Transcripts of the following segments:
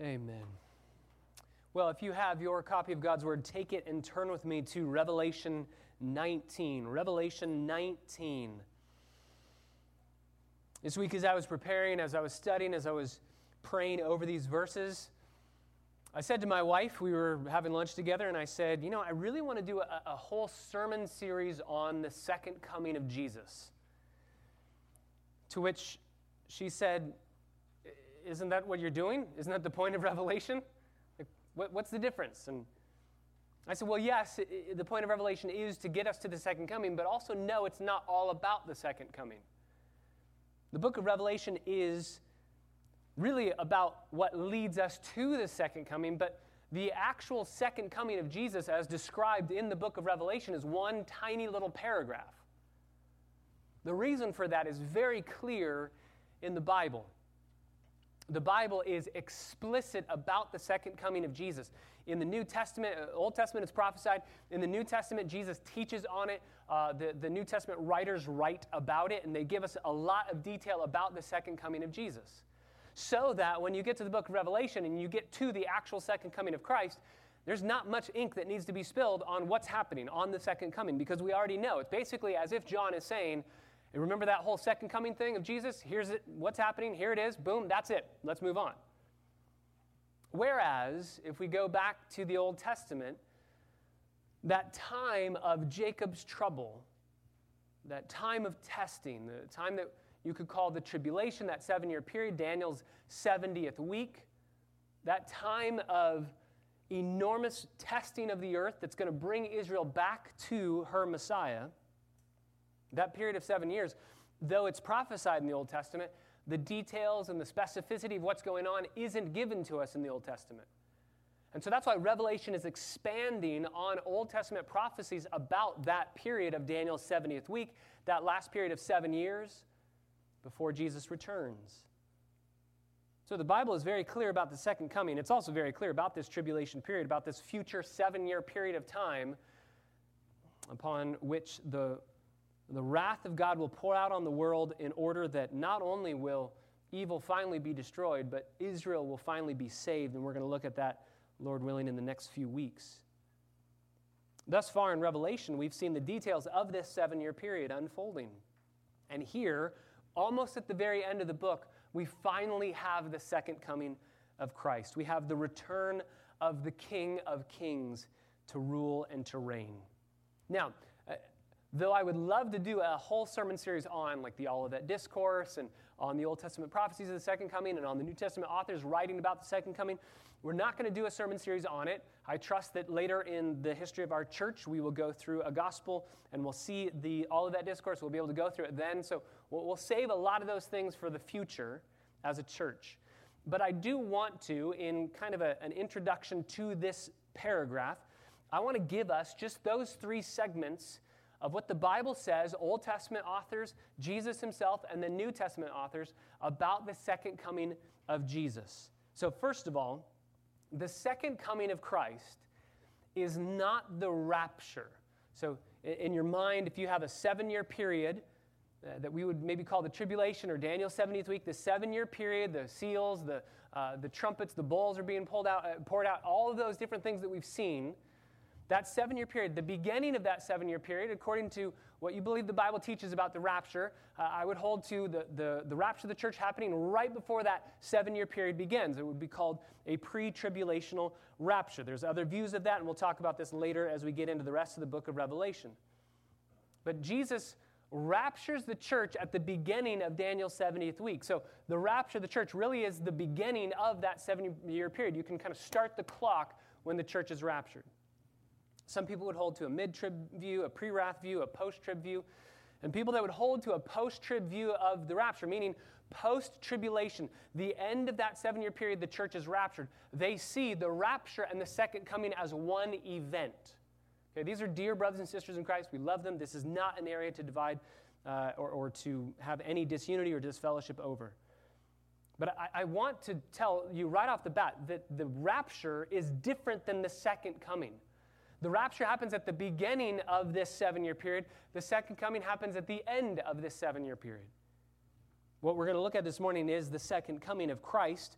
Amen. Well, if you have your copy of God's Word, take it and turn with me to Revelation 19. Revelation 19. This week as I was preparing, as I was studying, as I was praying over these verses, I said to my wife, we were having lunch together, and I said, you know, I really want to do a whole sermon series on the second coming of Jesus. To which she said, isn't that what you're doing? Isn't that the point of Revelation? Like, what's the difference? And I said, well, yes, the point of Revelation is to get us to the second coming, but also, no, it's not all about the second coming. The book of Revelation is really about what leads us to the second coming, but the actual second coming of Jesus as described in the book of Revelation is one tiny little paragraph. The reason for that is very clear in the Bible. The Bible is explicit about the second coming of Jesus. In the New Testament, Old Testament, it's prophesied. In the New Testament, Jesus teaches on it. The New Testament writers write about it, and they give us a lot of detail about the second coming of Jesus. So that when you get to the book of Revelation and you get to the actual second coming of Christ, there's not much ink that needs to be spilled on what's happening on the second coming, because we already know. It's basically as if John is saying, remember that whole second coming thing of Jesus? Here's it, what's happening, here it is, boom, that's it. Let's move on. Whereas, if we go back to the Old Testament, that time of Jacob's trouble, that time of testing, the time that you could call the tribulation, that 7-year period, Daniel's 70th week, that time of enormous testing of the earth that's going to bring Israel back to her Messiah, that period of 7 years, though it's prophesied in the Old Testament, the details and the specificity of what's going on isn't given to us in the Old Testament. And so that's why Revelation is expanding on Old Testament prophecies about that period of Daniel's 70th week, that last period of 7 years before Jesus returns. So the Bible is very clear about the second coming. It's also very clear about this tribulation period, about this future 7-year period of time upon which the wrath of God will pour out on the world in order that not only will evil finally be destroyed, but Israel will finally be saved. And we're going to look at that, Lord willing, in the next few weeks. Thus far in Revelation, we've seen the details of this 7-year period unfolding. And here, almost at the very end of the book, we finally have the second coming of Christ. We have the return of the King of Kings to rule and to reign. Now, though I would love to do a whole sermon series on like the Olivet Discourse and on the Old Testament prophecies of the second coming and on the New Testament authors writing about the second coming, we're not going to do a sermon series on it. I trust that later in the history of our church, we will go through a gospel and we'll see the Olivet Discourse. We'll be able to go through it then. So we'll save a lot of those things for the future as a church. But I do want to, in kind of an introduction to this paragraph, I want to give us just those three segments of what the Bible says, Old Testament authors, Jesus himself, and the New Testament authors about the second coming of Jesus. So first of all, the second coming of Christ is not the rapture. So in your mind, if you have a 7-year period that we would maybe call the tribulation or Daniel's 70th week, the 7-year period, the seals, the trumpets, the bowls are being poured out, all of those different things that we've seen. That 7-year period, the beginning of that 7-year period, according to what you believe the Bible teaches about the rapture, I would hold to the rapture of the church happening right before that 7-year period begins. It would be called a pre-tribulational rapture. There's other views of that, and we'll talk about this later as we get into the rest of the book of Revelation. But Jesus raptures the church at the beginning of Daniel's 70th week. So the rapture of the church really is the beginning of that 7-year period. You can kind of start the clock when the church is raptured. Some people would hold to a mid-trib view, a pre-wrath view, a post-trib view. And people that would hold to a post-trib view of the rapture, meaning post-tribulation, the end of that 7-year period the church is raptured, they see the rapture and the second coming as one event. Okay, these are dear brothers and sisters in Christ. We love them. This is not an area to divide or to have any disunity or disfellowship over. But I want to tell you right off the bat that the rapture is different than the second coming. The rapture happens at the beginning of this 7-year period. The second coming happens at the end of this 7-year period. What we're going to look at this morning is the second coming of Christ,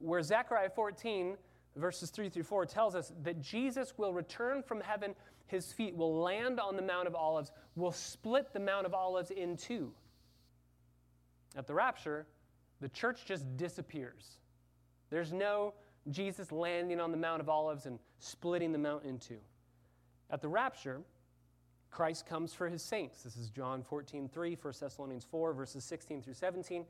where Zechariah 14, verses 3 through 4, tells us that Jesus will return from heaven, his feet will land on the Mount of Olives, will split the Mount of Olives in two. At the rapture, the church just disappears. There's no Jesus landing on the Mount of Olives and splitting the mount in two. At the rapture, Christ comes for his saints. This is John 14:3, 1 Thessalonians 4, verses 16 through 17.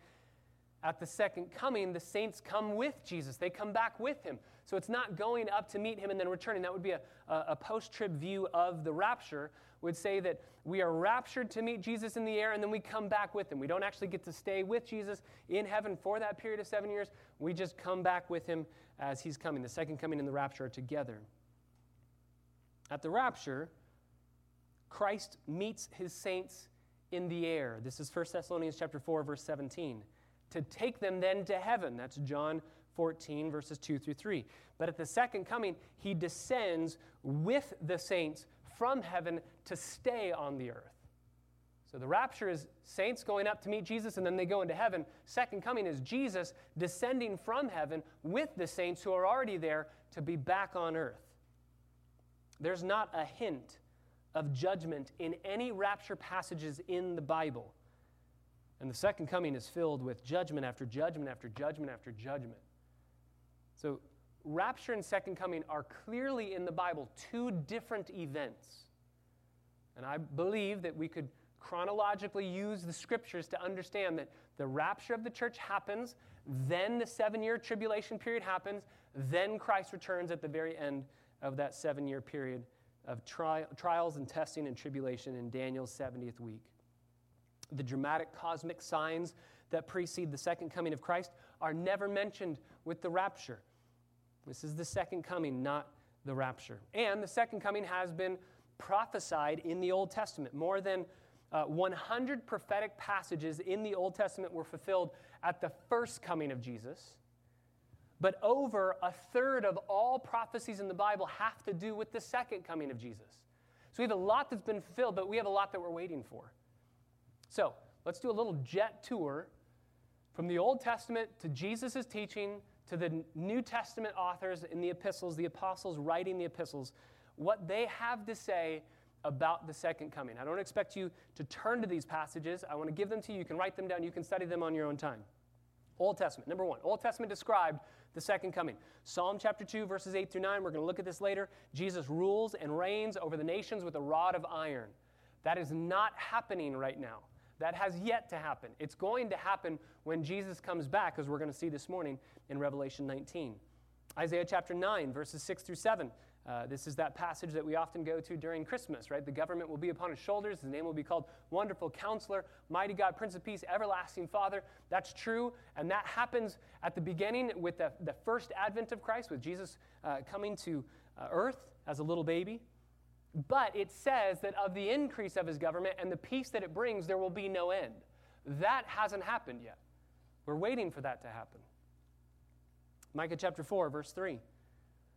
At the second coming, the saints come with Jesus. They come back with him. So it's not going up to meet him and then returning. That would be a post-trib view of the rapture. Would say that we are raptured to meet Jesus in the air, and then we come back with him. We don't actually get to stay with Jesus in heaven for that period of 7 years. We just come back with him as he's coming. The second coming and the rapture are together. At the rapture, Christ meets his saints in the air. This is 1 Thessalonians chapter 4, verse 17. To take them then to heaven. That's John 14, verses 2 through 3. But at the second coming, he descends with the saints from heaven to stay on the earth. So the rapture is saints going up to meet Jesus, and then they go into heaven. Second coming is Jesus descending from heaven with the saints who are already there to be back on earth. There's not a hint of judgment in any rapture passages in the Bible. And the second coming is filled with judgment after judgment after judgment after judgment. So rapture and second coming are clearly in the Bible two different events. And I believe that we could chronologically use the scriptures to understand that the rapture of the church happens, then the 7-year tribulation period happens, then Christ returns at the very end of that 7-year period of trials and testing and tribulation in Daniel's 70th week. The dramatic cosmic signs that precede the second coming of Christ are never mentioned with the rapture. This is the second coming, not the rapture. And the second coming has been prophesied in the Old Testament. More than 100 prophetic passages in the Old Testament were fulfilled at the first coming of Jesus. But over a third of all prophecies in the Bible have to do with the second coming of Jesus. So we have a lot that's been fulfilled, but we have a lot that we're waiting for. So let's do a little jet tour from the Old Testament to Jesus' teaching to the New Testament authors in the epistles, the apostles writing the epistles, what they have to say about the second coming. I don't expect you to turn to these passages. I want to give them to you. You can write them down. You can study them on your own time. Old Testament, number one. Old Testament described the second coming. Psalm chapter 2, verses 8 through 9. We're going to look at this later. Jesus rules and reigns over the nations with a rod of iron. That is not happening right now. That has yet to happen. It's going to happen when Jesus comes back, as we're going to see this morning in Revelation 19. Isaiah chapter 9, verses 6 through 7. This is that passage that we often go to during Christmas, right? The government will be upon his shoulders. His name will be called Wonderful Counselor, Mighty God, Prince of Peace, Everlasting Father. That's true, and that happens at the beginning with the first advent of Christ, with Jesus coming to earth as a little baby. But it says that of the increase of his government and the peace that it brings, there will be no end. That hasn't happened yet. We're waiting for that to happen. Micah chapter 4, verse 3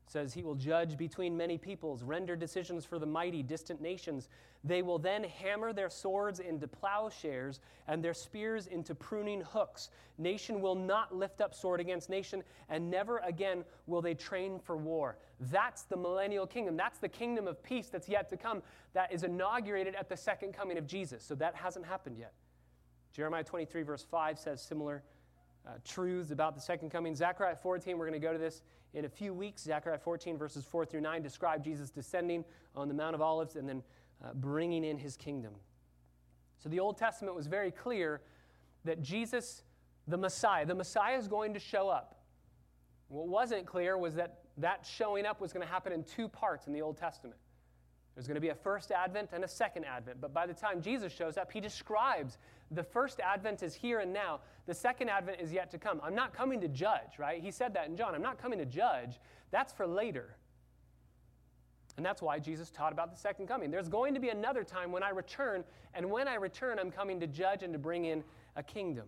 says, he will judge between many peoples, render decisions for the mighty, distant nations. They will then hammer their swords into plowshares and their spears into pruning hooks. Nation will not lift up sword against nation, and never again will they train for war. That's the millennial kingdom. That's the kingdom of peace that's yet to come, that is inaugurated at the second coming of Jesus. So that hasn't happened yet. Jeremiah 23, verse 5 says similar truths about the second coming. Zechariah 14, we're going to go to this in a few weeks. Zechariah 14, verses 4 through 9, describe Jesus descending on the Mount of Olives and then bringing in his kingdom. So the Old Testament was very clear that Jesus, the Messiah is going to show up. What wasn't clear was that showing up was going to happen in two parts in the Old Testament. There's going to be a first advent and a second advent. But by the time Jesus shows up, he describes the first advent is here and now. The second advent is yet to come. I'm not coming to judge, right? He said that in John. I'm not coming to judge. That's for later. And that's why Jesus taught about the second coming. There's going to be another time when I return. And when I return, I'm coming to judge and to bring in a kingdom.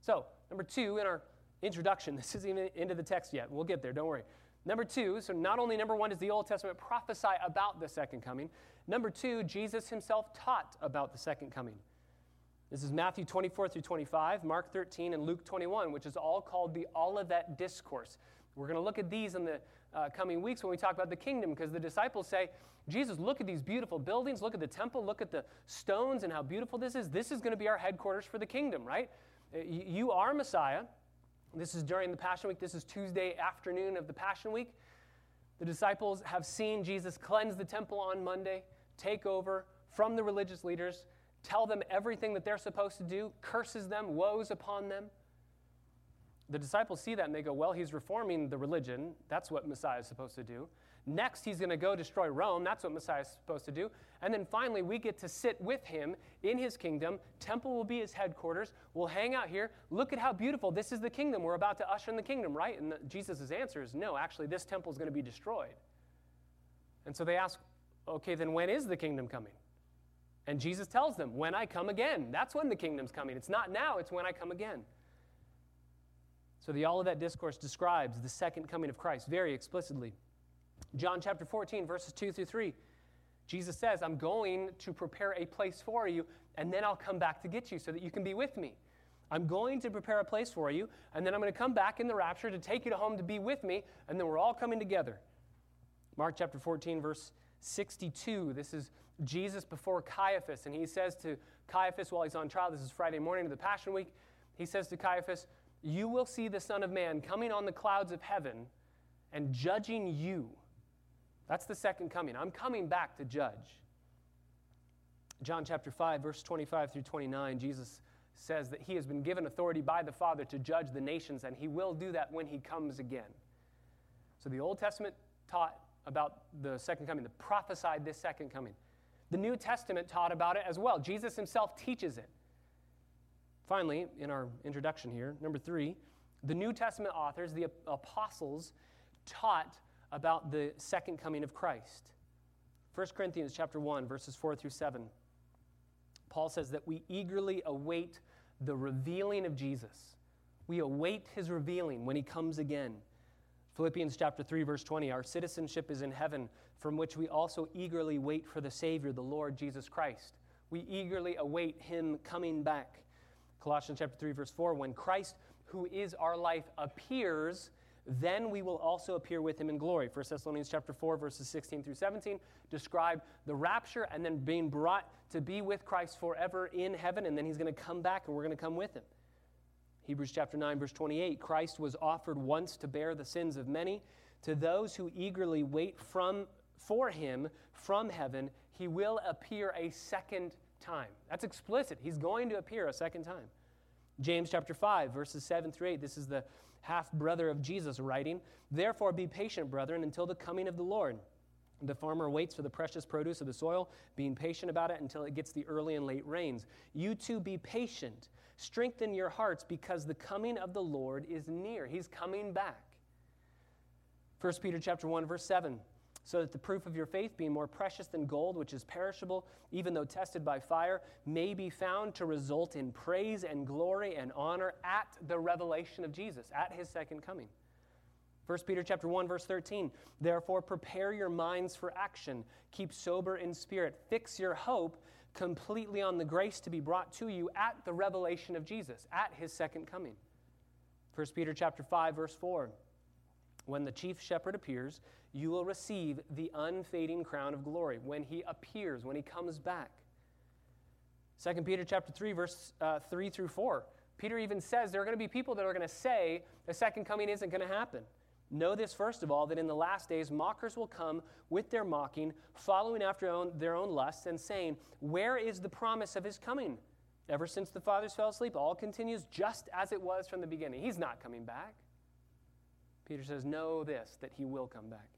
So, number two, in our introduction, this isn't even into the text yet. We'll get there. Don't worry. Number two, so not only number one does the Old Testament prophesy about the second coming, number two, Jesus himself taught about the second coming. This is Matthew 24 through 25, Mark 13, and Luke 21, which is all called the Olivet Discourse. We're going to look at these in the coming weeks when we talk about the kingdom, because the disciples say, Jesus, look at these beautiful buildings, look at the temple, look at the stones and how beautiful this is. This is going to be our headquarters for the kingdom, right? You are Messiah. This is during the Passion Week. This is Tuesday afternoon of the Passion Week. The disciples have seen Jesus cleanse the temple on Monday, take over from the religious leaders, tell them everything that they're supposed to do, curses them, woes upon them. The disciples see that and they go, well, he's reforming the religion. That's what Messiah is supposed to do. Next, he's going to go destroy Rome. That's what Messiah is supposed to do. And then finally, we get to sit with him in his kingdom. Temple will be his headquarters. We'll hang out here. Look at how beautiful. This is the kingdom. We're about to usher in the kingdom, right? And Jesus' answer is, no, actually, this temple is going to be destroyed. And so they ask, okay, then when is the kingdom coming? And Jesus tells them, when I come again. That's when the kingdom's coming. It's not now, it's when I come again. So the Olivet Discourse describes the second coming of Christ very explicitly. John chapter 14, verses 2 through 3, Jesus says, I'm going to prepare a place for you, and then I'll come back to get you so that you can be with me. I'm going to prepare a place for you, and then I'm going to come back in the rapture to take you to home to be with me, and then we're all coming together. Mark chapter 14, verse 62, this is Jesus before Caiaphas, and he says to Caiaphas while he's on trial, this is Friday morning of the Passion Week, he says to Caiaphas, you will see the Son of Man coming on the clouds of heaven and judging you. That's the second coming. I'm coming back to judge. John chapter 5, verse 25 through 29, Jesus says that he has been given authority by the Father to judge the nations, and he will do that when he comes again. So the Old Testament taught about the second coming, that prophesied this second coming. The New Testament taught about it as well. Jesus himself teaches it. Finally, in our introduction here, number 3, the New Testament authors, the apostles, taught about the second coming of Christ. 1 Corinthians chapter 1, verses 4 through 7. Paul says that we eagerly await the revealing of Jesus. We await his revealing when he comes again. Philippians chapter 3, verse 20, our citizenship is in heaven, from which we also eagerly wait for the Savior, the Lord Jesus Christ. We eagerly await him coming back. Colossians chapter 3, verse 4, when Christ, who is our life, appears, then we will also appear with him in glory. 1 Thessalonians chapter 4, verses 16 through 17, describe the rapture and then being brought to be with Christ forever in heaven, and then he's going to come back and we're going to come with him. Hebrews chapter 9, verse 28, Christ was offered once to bear the sins of many. To those who eagerly wait for him from heaven, he will appear a second time. That's explicit. He's going to appear a second time. James chapter 5, verses 7 through 8, this is the half-brother of Jesus writing, therefore be patient, brethren, until the coming of the Lord. The farmer waits for the precious produce of the soil, being patient about it until it gets the early and late rains. You too be patient. Strengthen your hearts because the coming of the Lord is near. He's coming back. 1 Peter chapter 1, verse 7, so that the proof of your faith, being more precious than gold, which is perishable, even though tested by fire, may be found to result in praise and glory and honor at the revelation of Jesus, at his second coming. 1 Peter chapter 1, verse 13, therefore prepare your minds for action. Keep sober in spirit. Fix your hope completely on the grace to be brought to you at the revelation of Jesus, at his second coming. 1 Peter chapter 5, verse 4, when the chief shepherd appears, you will receive the unfading crown of glory. When he appears, when he comes back. 2 Peter chapter 3, verse 3 through 4, Peter even says there are going to be people that are going to say the second coming isn't going to happen. Know this, first of all, that in the last days mockers will come with their mocking, following after their own lusts, and saying, where is the promise of his coming? Ever since the fathers fell asleep, all continues just as it was from the beginning. He's not coming back. Peter says, know this, that he will come back.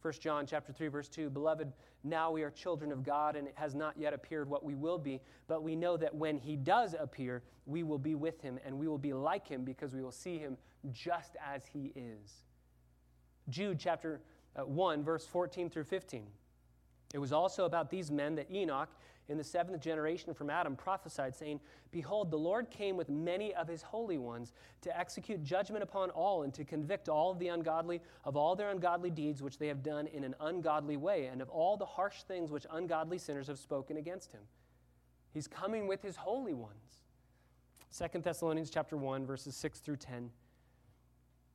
1 John chapter 3, verse 2, beloved, now we are children of God, and it has not yet appeared what we will be, but we know that when he does appear, we will be with him, and we will be like him, because we will see him just as he is. Jude chapter 1, verse 14 through 15. It was also about these men that Enoch, in the 7th generation from Adam, prophesied, saying, behold, the Lord came with many of his holy ones to execute judgment upon all and to convict all of the ungodly of all their ungodly deeds which they have done in an ungodly way and of all the harsh things which ungodly sinners have spoken against him. He's coming with his holy ones. 2 Thessalonians chapter 1, verses 6 through 10.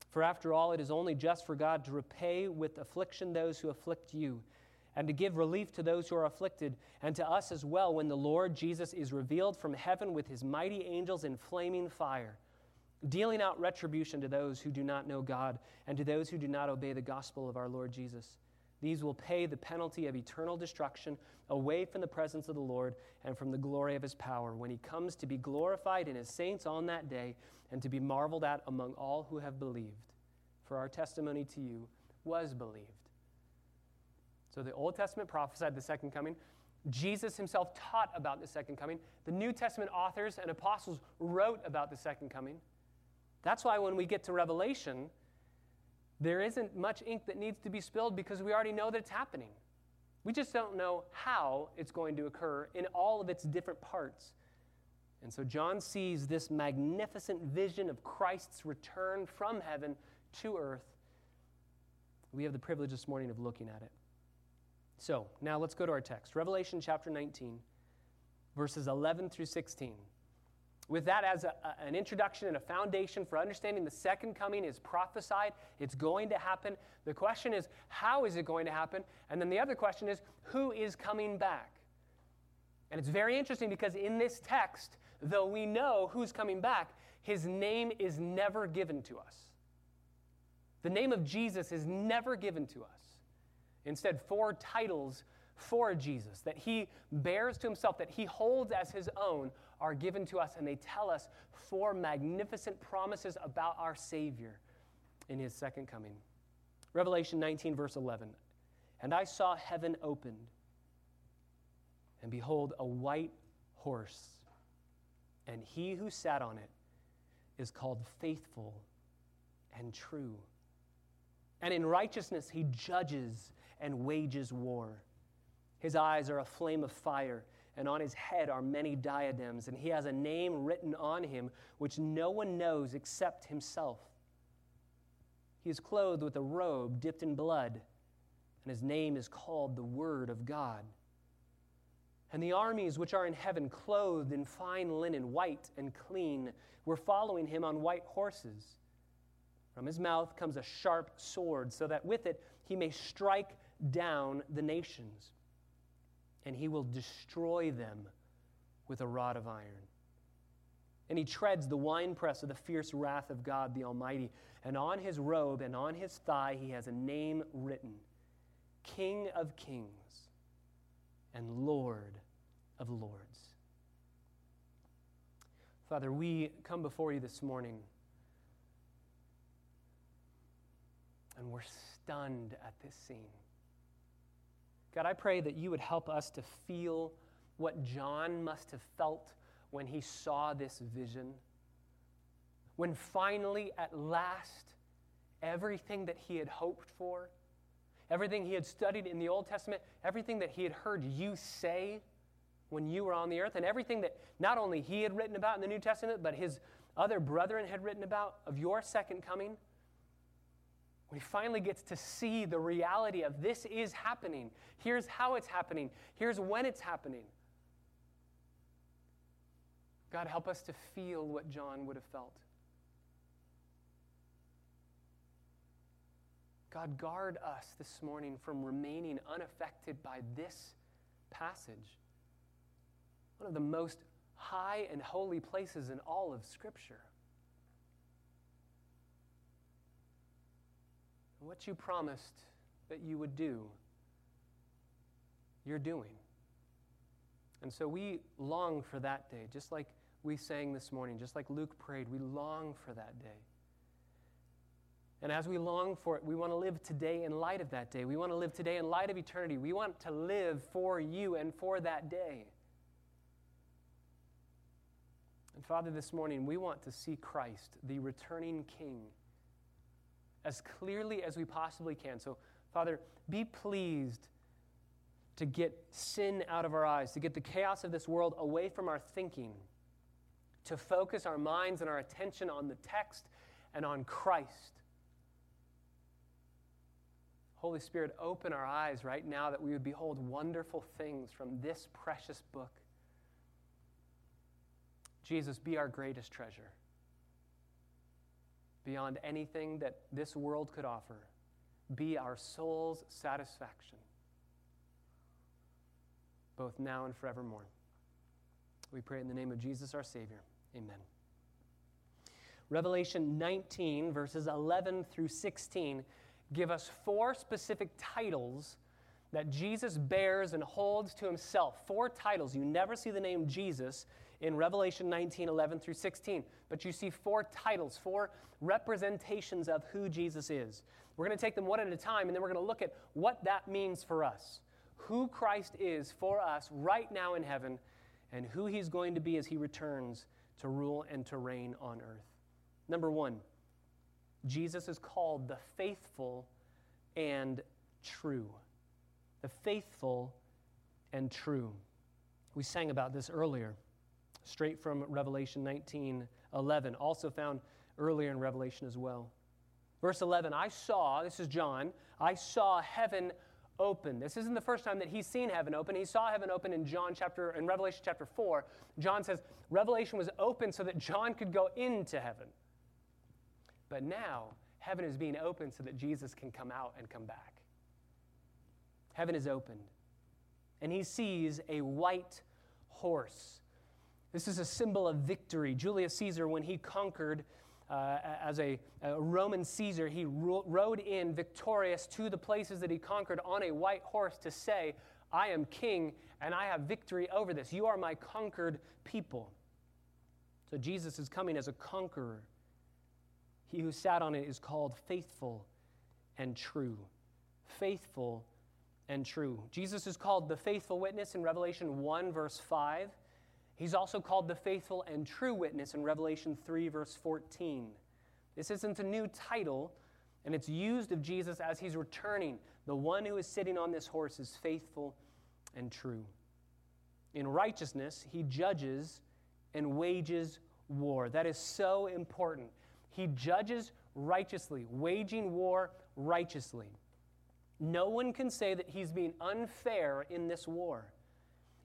For after all, it is only just for God to repay with affliction those who afflict you, and to give relief to those who are afflicted, and to us as well, when the Lord Jesus is revealed from heaven with his mighty angels in flaming fire, dealing out retribution to those who do not know God and to those who do not obey the gospel of our Lord Jesus. These will pay the penalty of eternal destruction away from the presence of the Lord and from the glory of his power, when he comes to be glorified in his saints on that day and to be marveled at among all who have believed. For our testimony to you was believed. So the Old Testament prophesied the second coming. Jesus himself taught about the second coming. The New Testament authors and apostles wrote about the second coming. That's why when we get to Revelation, there isn't much ink that needs to be spilled, because we already know that it's happening. We just don't know how it's going to occur in all of its different parts. And so John sees this magnificent vision of Christ's return from heaven to earth. We have the privilege this morning of looking at it. So now let's go to our text. Revelation chapter 19, verses 11 through 16. With that as an introduction and a foundation for understanding the second coming is prophesied. It's going to happen. The question is, how is it going to happen? And then the other question is, who is coming back? And it's very interesting, because in this text, though we know who's coming back, his name is never given to us. The name of Jesus is never given to us. Instead, four titles for Jesus that he bears to himself, that he holds as his own, are given to us, and they tell us four magnificent promises about our Savior in his second coming. Revelation 19, verse 11. And I saw heaven opened, and behold, a white horse, and he who sat on it is called Faithful and True. And in righteousness he judges and wages war. His eyes are a flame of fire, and on his head are many diadems, and he has a name written on him which no one knows except himself. He is clothed with a robe dipped in blood, and his name is called the Word of God. And the armies which are in heaven, clothed in fine linen, white and clean, were following him on white horses. From his mouth comes a sharp sword, so that with it he may strike down the nations. And he will destroy them with a rod of iron. And he treads the winepress of the fierce wrath of God the Almighty. And on his robe and on his thigh he has a name written, King of Kings and Lord of Lords. Father, we come before you this morning, and we're stunned at this scene. God, I pray that you would help us to feel what John must have felt when he saw this vision. When finally, at last, everything that he had hoped for, everything he had studied in the Old Testament, everything that he had heard you say when you were on the earth, and everything that not only he had written about in the New Testament, but his other brethren had written about of your second coming, when he finally gets to see the reality of this is happening. Here's how it's happening. Here's when it's happening. God, help us to feel what John would have felt. God, guard us this morning from remaining unaffected by this passage, one of the most high and holy places in all of Scripture. What you promised that you would do, you're doing. And so we long for that day, just like we sang this morning, just like Luke prayed, we long for that day. And as we long for it, we want to live today in light of that day. We want to live today in light of eternity. We want to live for you and for that day. And Father, this morning, we want to see Christ, the returning King, as clearly as we possibly can. So, Father, be pleased to get sin out of our eyes, to get the chaos of this world away from our thinking, to focus our minds and our attention on the text and on Christ. Holy Spirit, open our eyes right now that we would behold wonderful things from this precious book. Jesus, be our greatest treasure. Beyond anything that this world could offer, be our soul's satisfaction, both now and forevermore. We pray in the name of Jesus, our Savior. Amen. Revelation 19, verses 11 through 16, give us four specific titles that Jesus bears and holds to himself. Four titles. You never see the name Jesus in Revelation 19, 11 through 16, but you see four titles, four representations of who Jesus is. We're going to take them one at a time, and then we're going to look at what that means for us, who Christ is for us right now in heaven, and who he's going to be as he returns to rule and to reign on earth. Number one, Jesus is called the faithful and true. The faithful and true. We sang about this earlier, straight from Revelation 19:11, also found earlier in Revelation as well. Verse 11, I saw, this is John, I saw heaven open. This isn't the first time that he's seen heaven open. He saw heaven open in Revelation chapter 4. John says Revelation was open so that John could go into heaven. But now heaven is being opened so that Jesus can come out and come back. Heaven is opened, and he sees a white horse. This is a symbol of victory. Julius Caesar, when he conquered as a Roman Caesar, he rode in victorious to the places that he conquered on a white horse to say, I am king and I have victory over this. You are my conquered people. So Jesus is coming as a conqueror. He who sat on it is called faithful and true. Faithful and true. Jesus is called the faithful witness in Revelation 1, verse 5. He's also called the faithful and true witness in Revelation 3, verse 14. This isn't a new title, and it's used of Jesus as he's returning. The one who is sitting on this horse is faithful and true. In righteousness, he judges and wages war. That is so important. He judges righteously, waging war righteously. No one can say that he's being unfair in this war.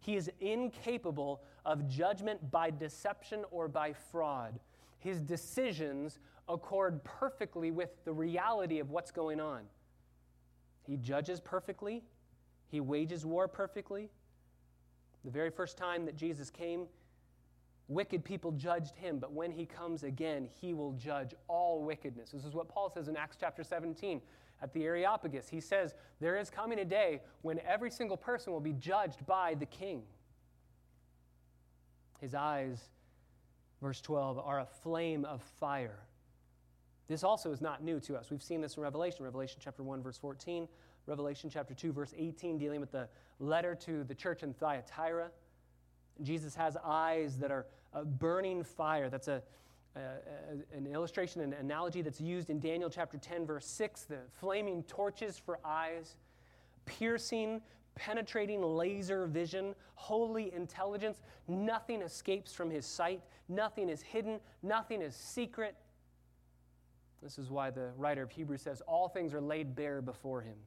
He is incapable of judgment by deception or by fraud. His decisions accord perfectly with the reality of what's going on. He judges perfectly. He wages war perfectly. The very first time that Jesus came, wicked people judged him, but when he comes again, he will judge all wickedness. This is what Paul says in Acts chapter 17. At the Areopagus, he says, there is coming a day when every single person will be judged by the king. His eyes, verse 12, are a flame of fire. This also is not new to us. We've seen this in Revelation. Revelation chapter 1, verse 14. Revelation chapter 2, verse 18, dealing with the letter to the church in Thyatira. Jesus has eyes that are a burning fire. That's an illustration, an analogy that's used in Daniel chapter 10, verse 6, the flaming torches for eyes, piercing, penetrating laser vision, holy intelligence. Nothing escapes from his sight. Nothing is hidden. Nothing is secret. This is why the writer of Hebrews says, all things are laid bare before him.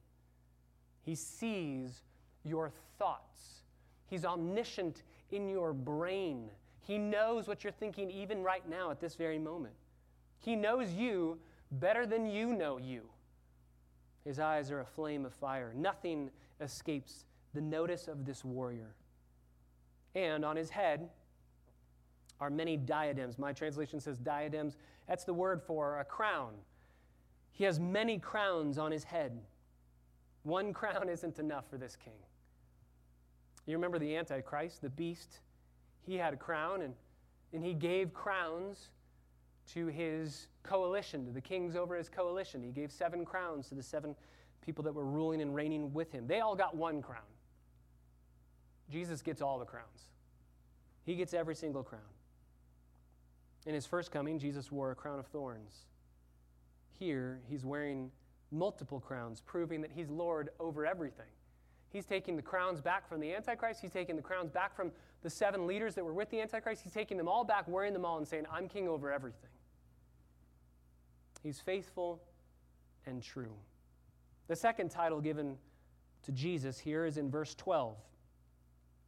He sees your thoughts. He's omniscient in your brain. He knows what you're thinking even right now at this very moment. He knows you better than you know you. His eyes are a flame of fire. Nothing escapes the notice of this warrior. And on his head are many diadems. My translation says diadems. That's the word for a crown. He has many crowns on his head. One crown isn't enough for this king. You remember the Antichrist, the beast? He had a crown, and he gave crowns to his coalition, to the kings over his coalition. He gave 7 crowns to the 7 people that were ruling and reigning with him. They all got one crown. Jesus gets all the crowns. He gets every single crown. In his first coming, Jesus wore a crown of thorns. Here, he's wearing multiple crowns, proving that he's Lord over everything. He's taking the crowns back from the Antichrist. He's taking the crowns back from the 7 leaders that were with the Antichrist. He's taking them all back, wearing them all, and saying, I'm king over everything. He's faithful and true. The second title given to Jesus here is in verse 12.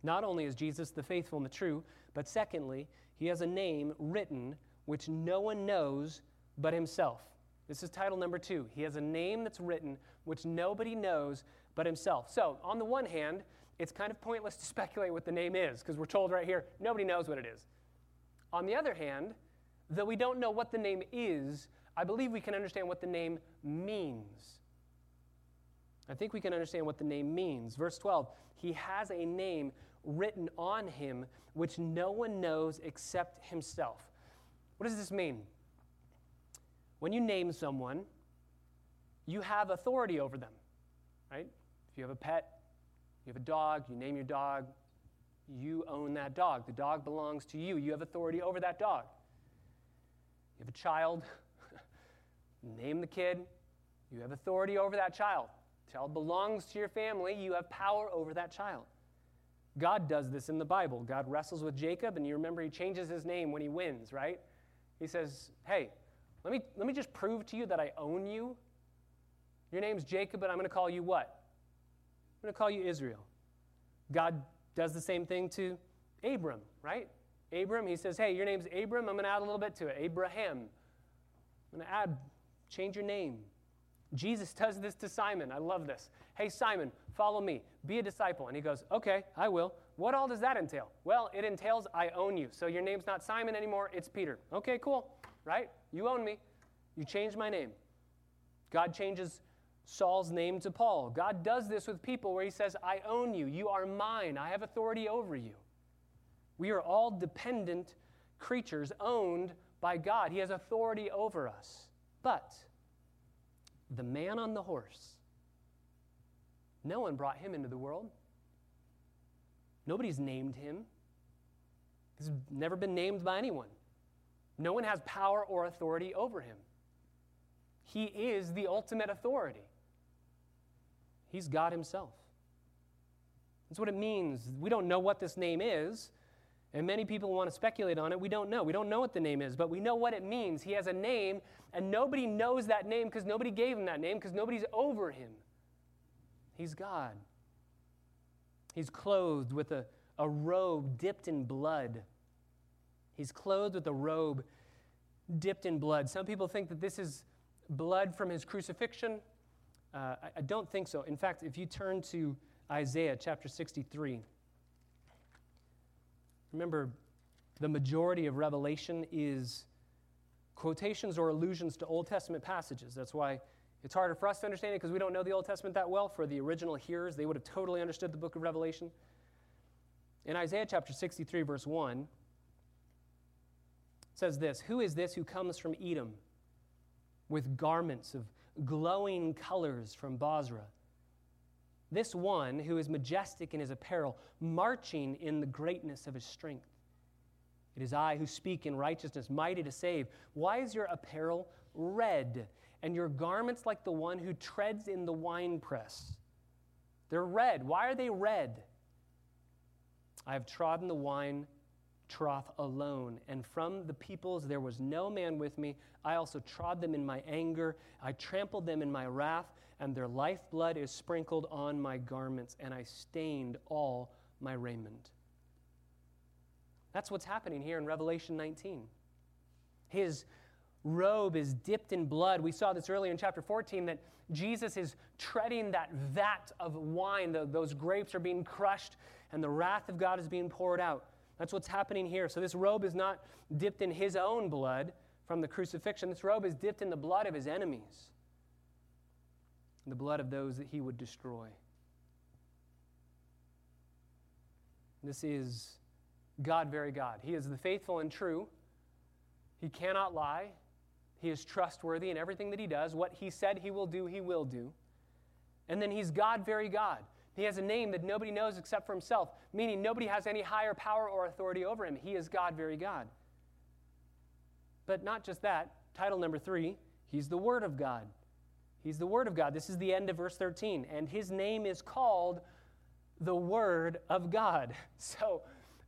Not only is Jesus the faithful and the true, but secondly, He has a name written which no one knows but himself. This is title number 2. He has a name that's written which nobody knows but himself. So, on the one hand, it's kind of pointless to speculate what the name is because we're told right here, nobody knows what it is. On the other hand, though we don't know what the name is, I believe we can understand what the name means. I think we can understand what the name means. Verse 12, he has a name written on him which no one knows except himself. What does this mean? When you name someone, you have authority over them, right? If you have a pet, you have a dog, you name your dog, you own that dog. The dog belongs to you. You have authority over that dog. You have a child, name the kid, you have authority over that child. Child belongs to your family, you have power over that child. God does this in the Bible. God wrestles with Jacob, and you remember he changes his name when he wins, right? He says, hey, let me just prove to you that I own you. Your name's Jacob, but I'm going to call you what? I'm going to call you Israel. God does the same thing to Abram, right? Abram, he says, hey, your name's Abram. I'm going to add a little bit to it. Abraham. I'm going to change your name. Jesus does this to Simon. I love this. Hey, Simon, follow me. Be a disciple. And he goes, okay, I will. What all does that entail? Well, it entails I own you. So your name's not Simon anymore. It's Peter. Okay, cool, right? You own me. You changed my name. God changes Saul's name to Paul. God does this with people where he says, I own you. You are mine. I have authority over you. We are all dependent creatures owned by God. He has authority over us. But the man on the horse, no one brought him into the world. Nobody's named him. He's never been named by anyone. No one has power or authority over him. He is the ultimate authority. He's God himself. That's what it means. We don't know what this name is, and many people want to speculate on it. We don't know. We don't know what the name is, but we know what it means. He has a name, and nobody knows that name because nobody gave him that name because nobody's over him. He's God. He's clothed with a robe dipped in blood. He's clothed with a robe dipped in blood. Some people think that this is blood from his crucifixion. I don't think so. In fact, if you turn to Isaiah chapter 63, remember, the majority of Revelation is quotations or allusions to Old Testament passages. That's why it's harder for us to understand it because we don't know the Old Testament that well. For the original hearers, they would have totally understood the book of Revelation. In Isaiah chapter 63, verse 1, it says this, who is this who comes from Edom with garments of glowing colors from Bosra? This one who is majestic in his apparel, marching in the greatness of his strength. It is I who speak in righteousness, mighty to save. Why is your apparel red, and your garments like the one who treads in the winepress? They're red. Why are they red? I have trodden the wine trough alone, and from the peoples there was no man with me. I also trod them in my anger. I trampled them in my wrath, and their lifeblood is sprinkled on my garments, and I stained all my raiment. That's what's happening here in Revelation 19. His robe is dipped in blood. We saw this earlier in chapter 14, that Jesus is treading that vat of wine. Those grapes are being crushed, and the wrath of God is being poured out. That's what's happening here. So this robe is not dipped in his own blood from the crucifixion. This robe is dipped in the blood of his enemies, the blood of those that he would destroy. This is God, very God. He is the faithful and true. He cannot lie. He is trustworthy in everything that he does. What he said he will do, he will do. And then he's God, very God. He has a name that nobody knows except for himself, meaning nobody has any higher power or authority over him. He is God, very God. But not just that. Title number 3, he's the Word of God. He's the Word of God. This is the end of verse 13. And his name is called the Word of God. So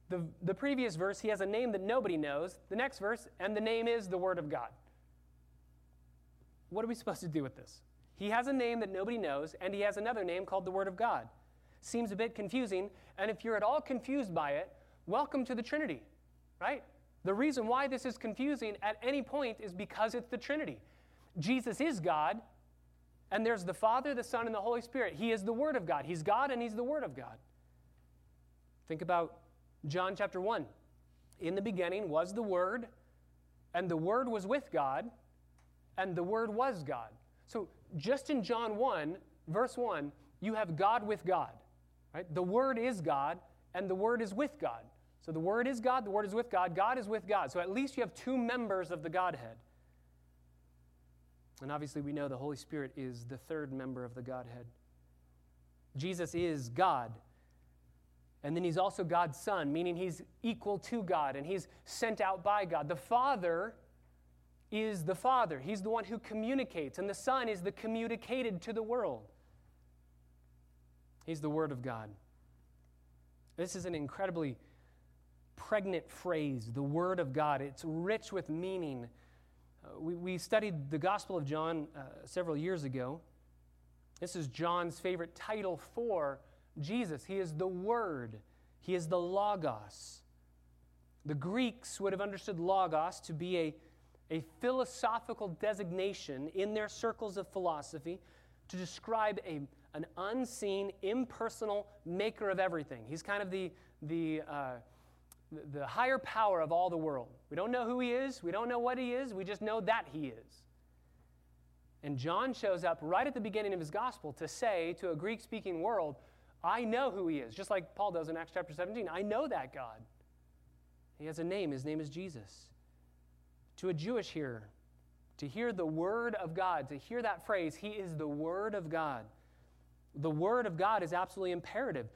the previous verse, he has a name that nobody knows. The next verse, and the name is the Word of God. What are we supposed to do with this? He has a name that nobody knows, and he has another name called the Word of God. Seems a bit confusing, and if you're at all confused by it, welcome to the Trinity, right? The reason why this is confusing at any point is because it's the Trinity. Jesus is God, and there's the Father, the Son, and the Holy Spirit. He is the Word of God. He's God, and He's the Word of God. Think about John chapter 1. In the beginning was the Word, and the Word was with God, and the Word was God. So just in John 1, verse 1, you have God with God. Right? The Word is God, and the Word is with God. So the Word is God, the Word is with God, God is with God. So at least you have two members of the Godhead. And obviously we know the Holy Spirit is the third member of the Godhead. Jesus is God. And then He's also God's Son, meaning He's equal to God, and He's sent out by God. The Father is the Father. He's the one who communicates, and the Son is the communicated to the world. He's the Word of God. This is an incredibly pregnant phrase, the Word of God. It's rich with meaning. We studied the Gospel of John several years ago. This is John's favorite title for Jesus. He is the Word. He is the Logos. The Greeks would have understood Logos to be a philosophical designation in their circles of philosophy to describe an unseen, impersonal maker of everything. He's kind of the higher power of all the world. We don't know who He is. We don't know what He is. We just know that He is. And John shows up right at the beginning of his gospel to say to a Greek-speaking world, I know who He is, just like Paul does in Acts chapter 17. I know that God. He has a name. His name is Jesus. To a Jewish hearer, to hear the Word of God, to hear that phrase, He is the Word of God. The Word of God is absolutely imperative.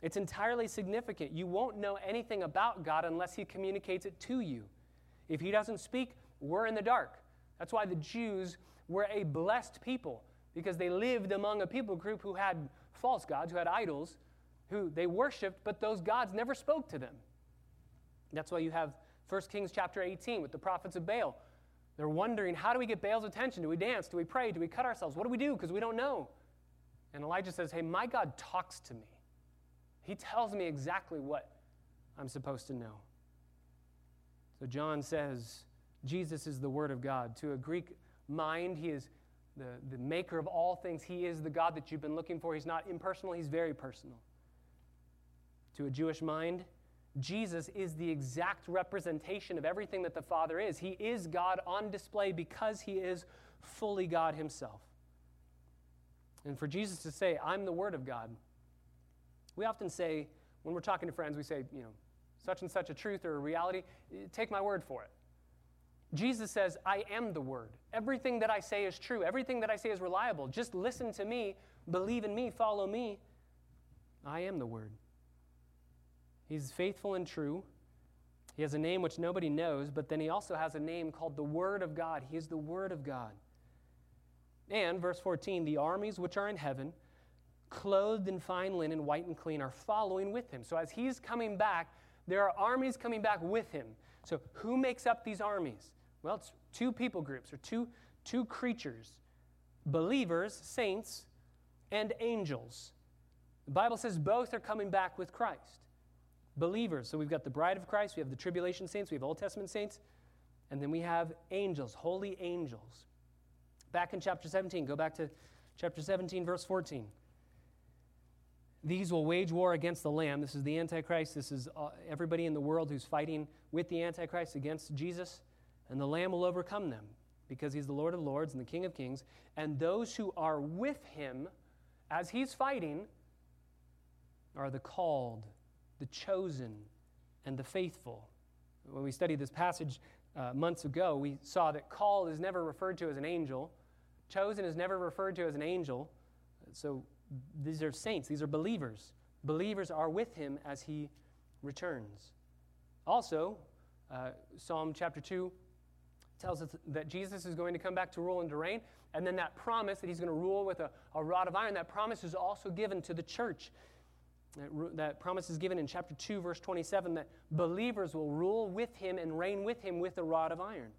It's entirely significant. You won't know anything about God unless He communicates it to you. If He doesn't speak, we're in the dark. That's why the Jews were a blessed people, because they lived among a people group who had false gods, who had idols, who they worshipped, but those gods never spoke to them. That's why you have 1 Kings chapter 18 with the prophets of Baal. They're wondering, how do we get Baal's attention? Do we dance? Do we pray? Do we cut ourselves? What do we do? Because we don't know. And Elijah says, hey, my God talks to me. He tells me exactly what I'm supposed to know. So John says, Jesus is the Word of God. To a Greek mind, He is the maker of all things. He is the God that you've been looking for. He's not impersonal. He's very personal. To a Jewish mind, Jesus is the exact representation of everything that the Father is. He is God on display because He is fully God Himself. And for Jesus to say, I'm the Word of God, we often say, when we're talking to friends, we say, you know, such and such a truth or a reality, take my word for it. Jesus says, I am the Word. Everything that I say is true. Everything that I say is reliable. Just listen to me, believe in me, follow me. I am the Word. He's faithful and true. He has a name which nobody knows, but then He also has a name called the Word of God. He is the Word of God. And, verse 14, the armies which are in heaven, clothed in fine linen, white and clean, are following with Him. So as He's coming back, there are armies coming back with Him. So who makes up these armies? Well, it's two people groups, or two creatures, believers, saints, and angels. The Bible says both are coming back with Christ. Believers, so we've got the bride of Christ, we have the tribulation saints, we have Old Testament saints, and then we have angels, holy angels. Back in chapter 17, go back to chapter 17, verse 14. These will wage war against the Lamb. This is the Antichrist. This is everybody in the world who's fighting with the Antichrist against Jesus. And the Lamb will overcome them because He's the Lord of Lords and the King of Kings. And those who are with Him as He's fighting are the called, the chosen, and the faithful. When we studied this passage months ago, we saw that called is never referred to as an angel. Chosen is never referred to as an angel. So these are saints. These are believers. Believers are with Him as He returns. Also, Psalm chapter 2 tells us that Jesus is going to come back to rule and to reign, and then that promise that He's going to rule with a rod of iron, that promise is also given to the church. That promise is given in chapter 2, verse 27, that believers will rule with Him and reign with Him with a rod of iron.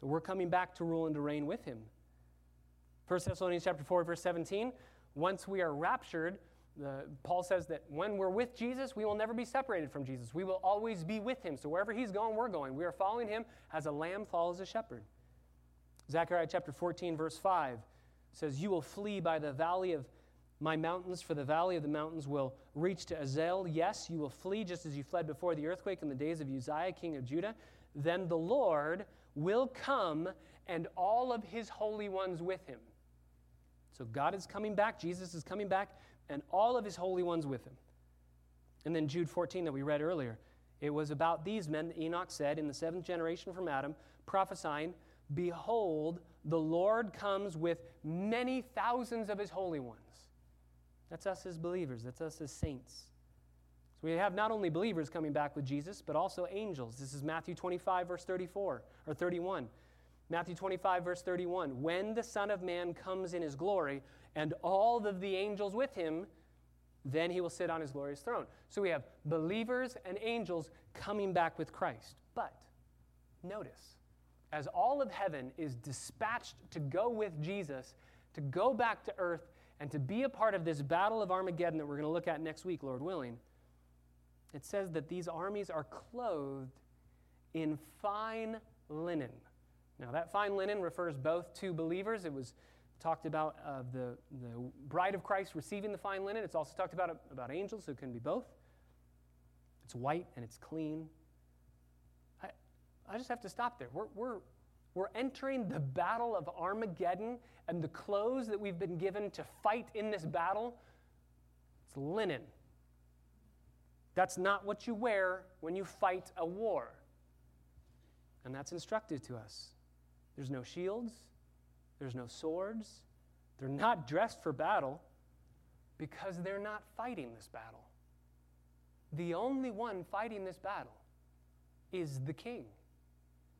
So we're coming back to rule and to reign with Him. 1 Thessalonians chapter 4, verse 17, once we are raptured, Paul says that when we're with Jesus, we will never be separated from Jesus. We will always be with him. So wherever he's going, we're going. We are following him as a lamb follows a shepherd. Zechariah chapter 14, verse 5 says, "You will flee by the valley of my mountains, for the valley of the mountains will reach to Azel. Yes, you will flee just as you fled before the earthquake in the days of Uzziah, king of Judah. Then the Lord will come and all of his holy ones with him." So God is coming back. Jesus is coming back and all of his holy ones with him. And then Jude 14 that we read earlier, it was about these men that Enoch said in the seventh generation from Adam, prophesying, "Behold, the Lord comes with many thousands of his holy ones." That's us as believers. That's us as saints. So we have not only believers coming back with Jesus, but also angels. This is Matthew 25, verse 34, or 31. Matthew 25, verse 31. "When the Son of Man comes in his glory and all of the angels with him, then he will sit on his glorious throne." So we have believers and angels coming back with Christ. But notice, as all of heaven is dispatched to go with Jesus, to go back to earth, and to be a part of this battle of Armageddon that we're going to look at next week, Lord willing, it says that these armies are clothed in fine linen. Now, that fine linen refers both to believers. It was talked about of the bride of Christ receiving the fine linen. It's also talked about angels, so it can be both. It's white and it's clean. I just have to stop there. We're entering the battle of Armageddon, and the clothes that we've been given to fight in this battle, it's linen. That's not what you wear when you fight a war. And that's instructive to us. There's no shields. There's no swords. They're not dressed for battle because they're not fighting this battle. The only one fighting this battle is the King.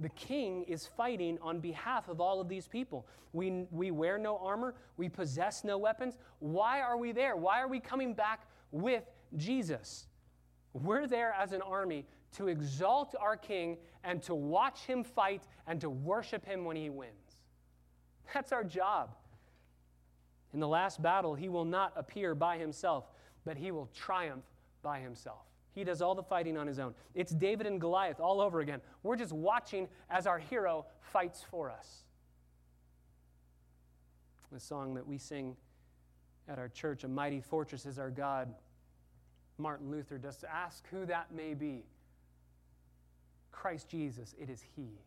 The King is fighting on behalf of all of these people. We wear no armor. We possess no weapons. Why are we there? Why are we coming back with Jesus? We're there as an army to exalt our King and to watch him fight and to worship him when he wins. That's our job. In the last battle, he will not appear by himself, but he will triumph by himself. He does all the fighting on his own. It's David and Goliath all over again. We're just watching as our hero fights for us. The song that we sing at our church, "A Mighty Fortress Is Our God," Martin Luther does ask who that may be. Christ Jesus, it is he.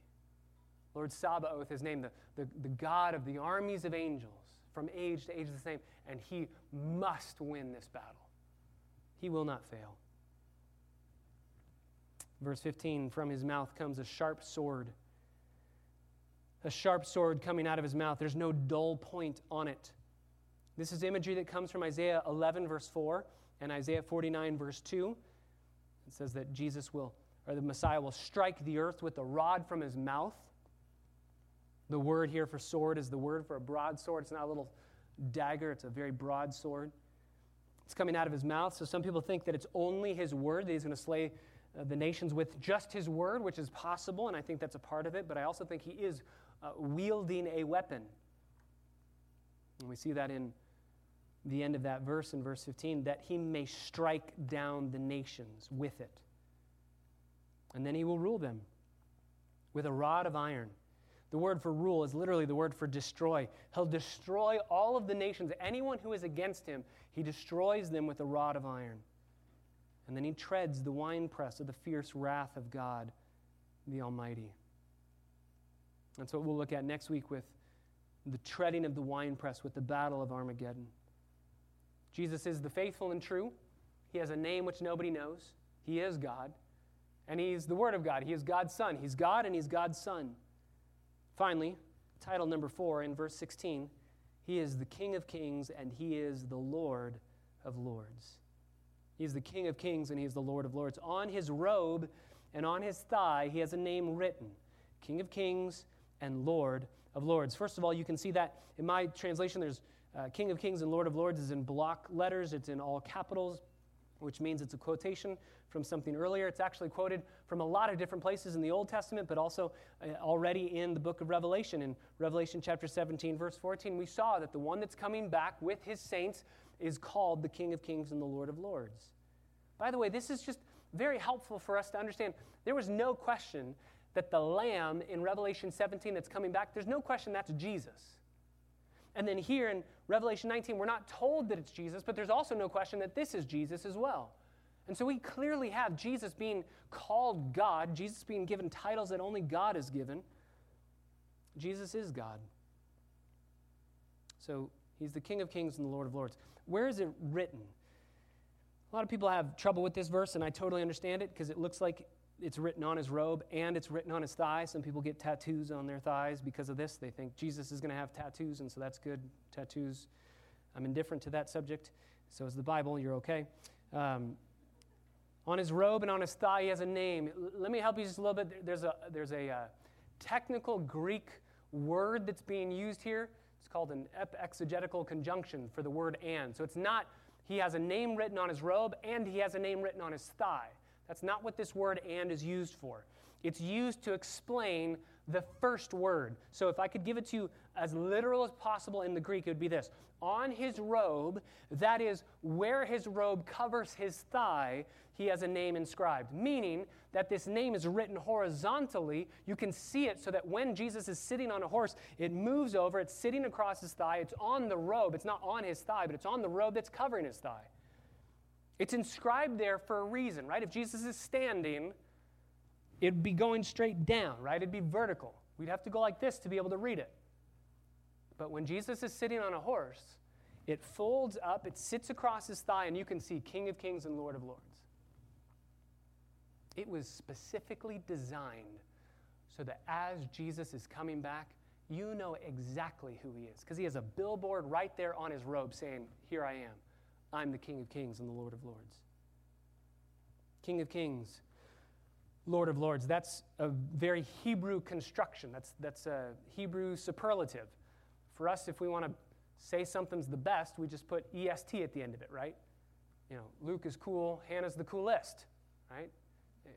Lord Sabaoth is named the God of the armies of angels, from age to age the same, and he must win this battle. He will not fail. Verse 15, "From his mouth comes a sharp sword coming out of his mouth. There's no dull point on it." This is imagery that comes from Isaiah 11, verse 4, and Isaiah 49, verse 2. It says that the Messiah will strike the earth with a rod from his mouth. The word here for sword is the word for a broadsword. It's not a little dagger. It's a very broad sword. It's coming out of his mouth. So some people think that it's only his word that he's going to slay the nations with just his word, which is possible, and I think that's a part of it, but I also think he is wielding a weapon. And we see that in the end of that verse, in verse 15, that he may strike down the nations with it. And then he will rule them with a rod of iron. The word for rule is literally the word for destroy. He'll destroy all of the nations. Anyone who is against him, he destroys them with a rod of iron. And then he treads the winepress of the fierce wrath of God, the Almighty. That's what we'll look at next week with the treading of the winepress, with the battle of Armageddon. Jesus is the faithful and true. He has a name which nobody knows. He is God. And he's the Word of God. He is God's Son. He's God and he's God's Son. Finally, title number 4 in verse 16, he is the King of Kings and he is the Lord of Lords. He is the King of Kings and he is the Lord of Lords. On his robe and on his thigh, he has a name written, King of Kings and Lord of Lords. First of all, you can see that in my translation, there's King of Kings and Lord of Lords is in block letters. It's in all capitals, which means it's a quotation from something earlier. It's actually quoted from a lot of different places in the Old Testament, but also already in the book of Revelation. In Revelation chapter 17, verse 14, we saw that the one that's coming back with his saints is called the King of Kings and the Lord of Lords. By the way, this is just very helpful for us to understand. There was no question that the Lamb in Revelation 17 that's coming back, there's no question that's Jesus. And then here in Revelation 19, we're not told that it's Jesus, but there's also no question that this is Jesus as well. And so we clearly have Jesus being called God, Jesus being given titles that only God is given. Jesus is God. So he's the King of Kings and the Lord of Lords. Where is it written? A lot of people have trouble with this verse, and I totally understand it because it looks like it's written on his robe and it's written on his thigh. Some people get tattoos on their thighs because of this. They think Jesus is going to have tattoos, and so that's good. Tattoos, I'm indifferent to that subject. So is the Bible. You're okay. On his robe and on his thigh, he has a name. Let me help you just a little bit. There's a technical Greek word that's being used here. It's called an exegetical conjunction for the word and. So it's not he has a name written on his robe and he has a name written on his thigh. That's not what this word and is used for. It's used to explain the first word. So if I could give it to you as literal as possible in the Greek, it would be this. On his robe, that is where his robe covers his thigh, he has a name inscribed, meaning that this name is written horizontally. You can see it so that when Jesus is sitting on a horse, it moves over, it's sitting across his thigh, it's on the robe. It's not on his thigh, but it's on the robe that's covering his thigh. It's inscribed there for a reason, right? If Jesus is standing, it'd be going straight down, right? It'd be vertical. We'd have to go like this to be able to read it. But when Jesus is sitting on a horse, it folds up, it sits across his thigh, and you can see King of Kings and Lord of Lords. It was specifically designed so that as Jesus is coming back, you know exactly who he is, because he has a billboard right there on his robe saying, "Here I am. I'm the King of Kings and the Lord of Lords." King of Kings, Lord of Lords. That's a very Hebrew construction. That's a Hebrew superlative. For us, if we want to say something's the best, we just put EST at the end of it, right? You know, Luke is cool, Hannah's the coolest, right?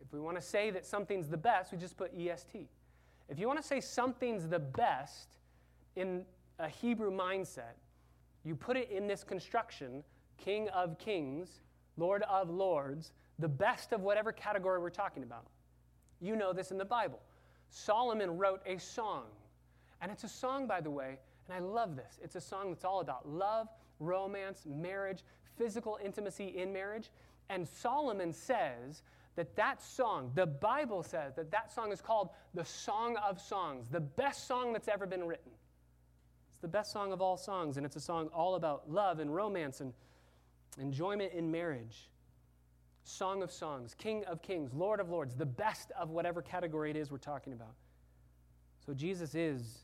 If we want to say that something's the best, we just put EST. If you want to say something's the best in a Hebrew mindset, you put it in this construction: King of Kings, Lord of Lords, the best of whatever category we're talking about. You know this in the Bible. Solomon wrote a song. And it's a song, by the way, and I love this. It's a song that's all about love, romance, marriage, physical intimacy in marriage. And Solomon says that that song, the Bible says that that song is called the Song of Songs, the best song that's ever been written. It's the best song of all songs, and it's a song all about love and romance and enjoyment in marriage. Song of Songs, King of Kings, Lord of Lords, the best of whatever category it is we're talking about. So Jesus is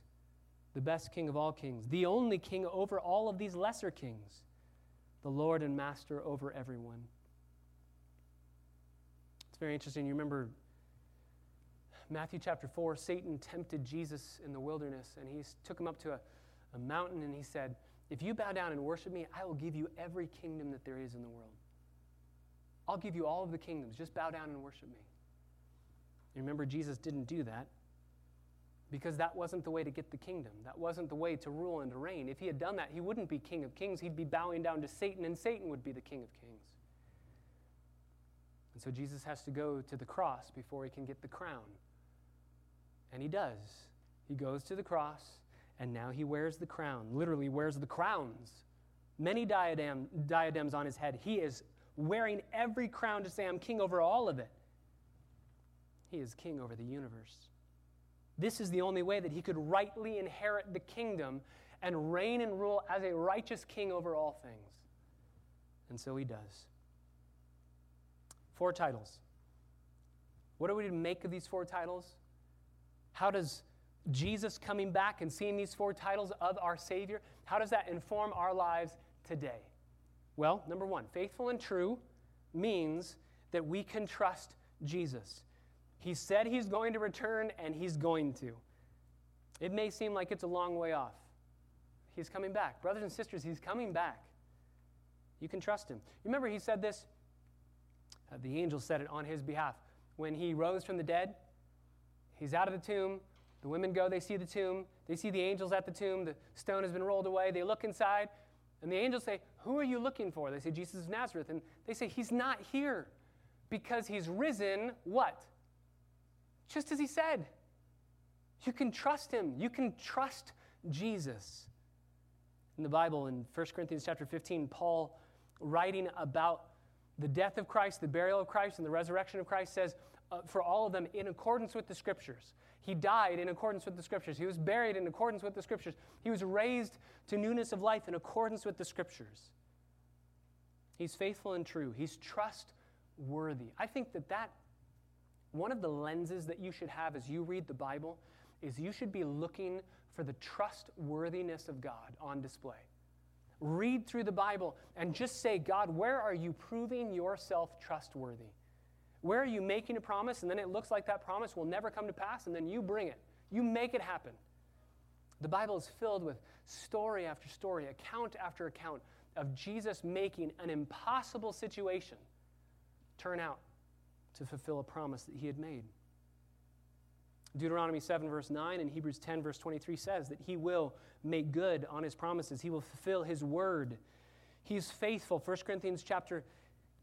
the best King of all kings, the only king over all of these lesser kings, the Lord and Master over everyone. It's very interesting. You remember Matthew chapter 4, Satan tempted Jesus in the wilderness, and he took him up to a mountain, and he said, "If you bow down and worship me, I will give you every kingdom that there is in the world. I'll give you all of the kingdoms. Just bow down and worship me." And remember, Jesus didn't do that because that wasn't the way to get the kingdom. That wasn't the way to rule and to reign. If he had done that, he wouldn't be King of Kings. He'd be bowing down to Satan, and Satan would be the King of Kings. And so Jesus has to go to the cross before he can get the crown. And he does. He goes to the cross, and now he wears the crown, literally wears the crowns, many diadems on his head. He is wearing every crown to say, "I'm king over all of it." He is king over the universe. This is the only way that he could rightly inherit the kingdom and reign and rule as a righteous king over all things. And so he does. 4 titles. What are we to make of these 4 titles? How does Jesus coming back and seeing these 4 titles of our Savior, how does that inform our lives today? Well, number 1, faithful and true means that we can trust Jesus. He said he's going to return, and he's going to. It may seem like it's a long way off. He's coming back. Brothers and sisters, he's coming back. You can trust him. Remember, he said this, the angel said it on his behalf. When he rose from the dead, he's out of the tomb. The women go, they see the tomb. They see the angels at the tomb. The stone has been rolled away. They look inside. And the angels say, who are you looking for? They say, Jesus of Nazareth. And they say, he's not here because he's risen, what? Just as he said. You can trust him. You can trust Jesus. In the Bible, in 1 Corinthians chapter 15, Paul, writing about the death of Christ, the burial of Christ, and the resurrection of Christ, says, for all of them, in accordance with the Scriptures. He died in accordance with the Scriptures. He was buried in accordance with the Scriptures. He was raised to newness of life in accordance with the Scriptures. He's faithful and true. He's trustworthy. I think that one of the lenses that you should have as you read the Bible is you should be looking for the trustworthiness of God on display. Read through the Bible and just say, God, where are you proving yourself trustworthy? Where are you making a promise, and then it looks like that promise will never come to pass, and then you bring it. You make it happen. The Bible is filled with story after story, account after account of Jesus making an impossible situation turn out to fulfill a promise that he had made. Deuteronomy 7, verse 9, and Hebrews 10, verse 23 says that he will make good on his promises. He will fulfill his word. He is faithful. 1 Corinthians chapter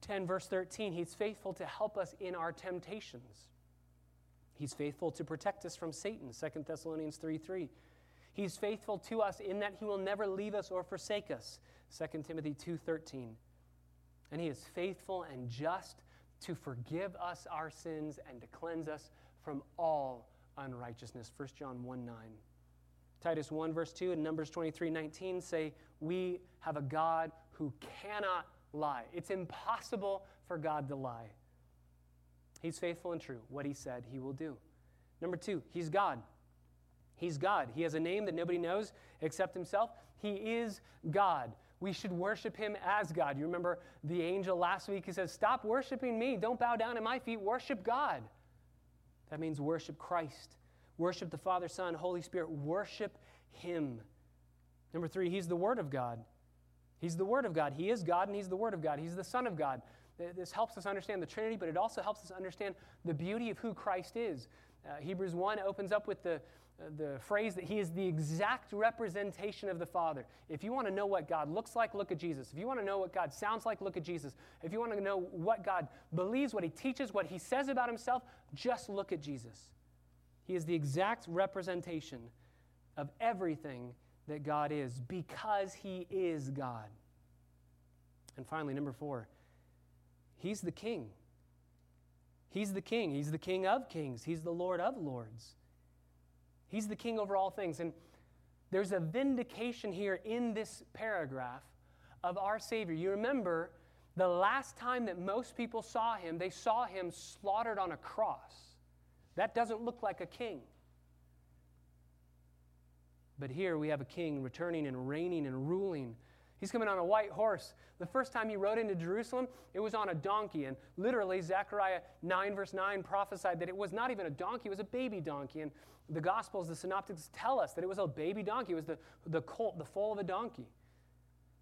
10, verse 13, he's faithful to help us in our temptations. He's faithful to protect us from Satan, 2 Thessalonians 3:3. He's faithful to us in that he will never leave us or forsake us, 2 Timothy 2:13. And he is faithful and just to forgive us our sins and to cleanse us from all unrighteousness, 1 John 1:9. Titus 1, verse 2, and Numbers 23:19 say, we have a God who cannot lie. It's impossible for God to lie. He's faithful and true. What he said, he will do. Number two, he's God. He's God. He has a name that nobody knows except himself. He is God. We should worship him as God. You remember the angel last week, he says, stop worshiping me. Don't bow down at my feet. Worship God. That means worship Christ. Worship the Father, Son, Holy Spirit. Worship him. Number three, he's the Word of God. He's the Word of God. He is God, and he's the Word of God. He's the Son of God. This helps us understand the Trinity, but it also helps us understand the beauty of who Christ is. Hebrews 1 opens up with the phrase that he is the exact representation of the Father. If you want to know what God looks like, look at Jesus. If you want to know what God sounds like, look at Jesus. If you want to know what God believes, what he teaches, what he says about himself, just look at Jesus. He is the exact representation of everything that God is, because he is God. And finally, number four, he's the King. He's the King. He's the King of kings. He's the Lord of lords. He's the King over all things. And there's a vindication here in this paragraph of our Savior. You remember the last time that most people saw him, they saw him slaughtered on a cross. That doesn't look like a king. But here we have a king returning and reigning and ruling. He's coming on a white horse. The first time he rode into Jerusalem, it was on a donkey. And literally, Zechariah 9, verse 9 prophesied that it was not even a donkey, it was a baby donkey. And the Gospels, the Synoptics tell us that it was a baby donkey. It was the colt, the foal of a donkey.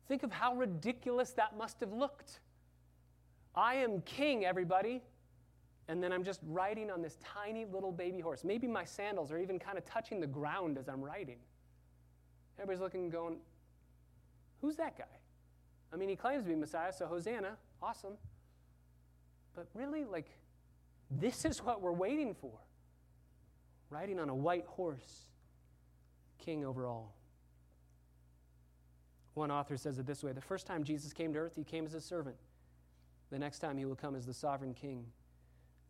Think of how ridiculous that must have looked. I am king, everybody. And then I'm just riding on this tiny little baby horse. Maybe my sandals are even kind of touching the ground as I'm riding. Everybody's looking and going, who's that guy? I mean, he claims to be Messiah, so Hosanna, awesome. But really, this is what we're waiting for. Riding on a white horse, king over all. One author says it this way, the first time Jesus came to earth, he came as a servant. The next time he will come as the sovereign king.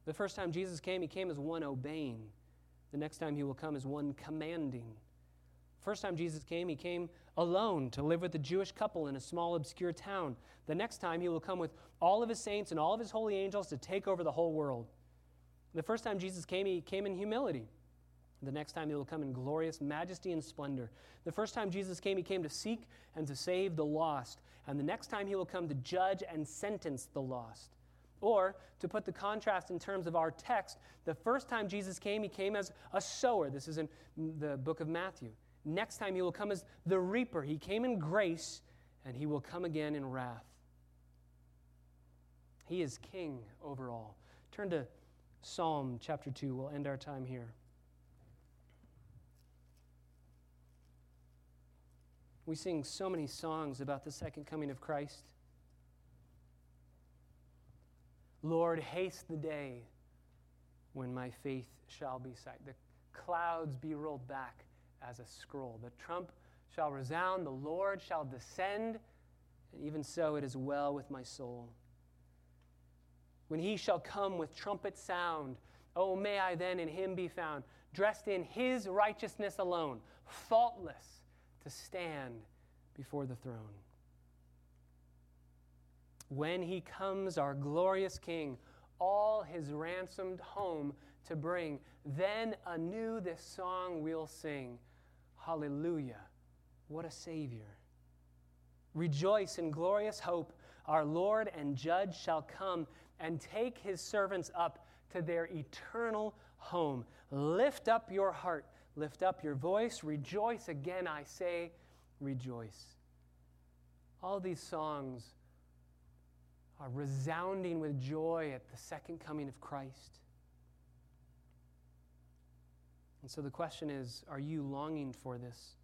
The first time Jesus came, he came as one obeying. The next time he will come as one commanding. First time Jesus came, he came alone to live with a Jewish couple in a small, obscure town. The next time, he will come with all of his saints and all of his holy angels to take over the whole world. The first time Jesus came, he came in humility. The next time, he will come in glorious majesty and splendor. The first time Jesus came, he came to seek and to save the lost. And the next time, he will come to judge and sentence the lost. Or, to put the contrast in terms of our text, the first time Jesus came, he came as a sower. This is in the book of Matthew. Next time he will come as the reaper. He came in grace, and he will come again in wrath. He is king over all. Turn to Psalm chapter 2. We'll end our time here. We sing so many songs about the second coming of Christ. Lord, haste the day when my faith shall be sight. The clouds be rolled back as a scroll. The trump shall resound, the Lord shall descend, and even so it is well with my soul. When he shall come with trumpet sound, oh, may I then in him be found, dressed in his righteousness alone, faultless to stand before the throne. When he comes, our glorious King, all his ransomed home to bring, then anew this song we'll sing. Hallelujah, what a Savior. Rejoice in glorious hope, our Lord and Judge shall come and take his servants up to their eternal home. Lift up your heart, lift up your voice, rejoice again, I say, rejoice. All these songs are resounding with joy at the second coming of Christ. And so the question is, are you longing for this?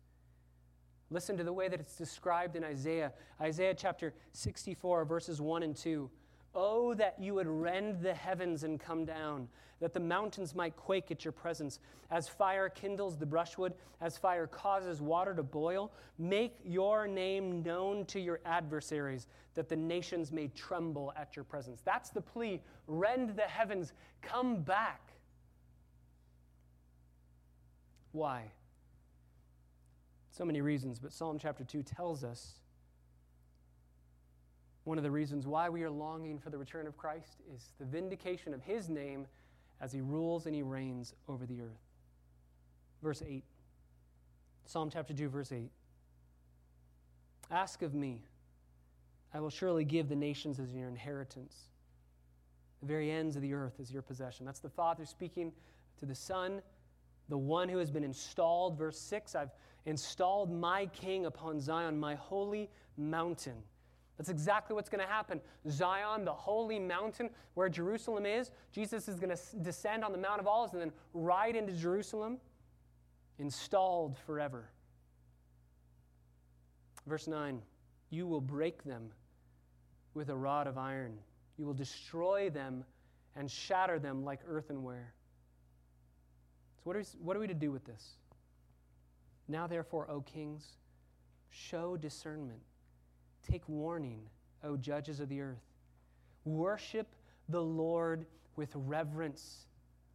Listen to the way that it's described in Isaiah. Isaiah chapter 64, verses 1 and 2. Oh, that you would rend the heavens and come down, that the mountains might quake at your presence. As fire kindles the brushwood, as fire causes water to boil, make your name known to your adversaries, that the nations may tremble at your presence. That's the plea. Rend the heavens, come back. Why? So many reasons, but Psalm chapter 2 tells us one of the reasons why we are longing for the return of Christ is the vindication of his name as he rules and he reigns over the earth. Verse 8, Psalm chapter 2, verse 8. Ask of me, I will surely give the nations as your inheritance. The very ends of the earth is your possession. That's the Father speaking to the Son, the one who has been installed. Verse 6, I've installed my King upon Zion, my holy mountain. That's exactly what's going to happen. Zion, the holy mountain where Jerusalem is, Jesus is going to descend on the Mount of Olives and then ride into Jerusalem, installed forever. Verse 9, you will break them with a rod of iron. You will destroy them and shatter them like earthenware. So what are we to do with this? Now therefore, O kings, show discernment. Take warning, O judges of the earth. Worship the Lord with reverence.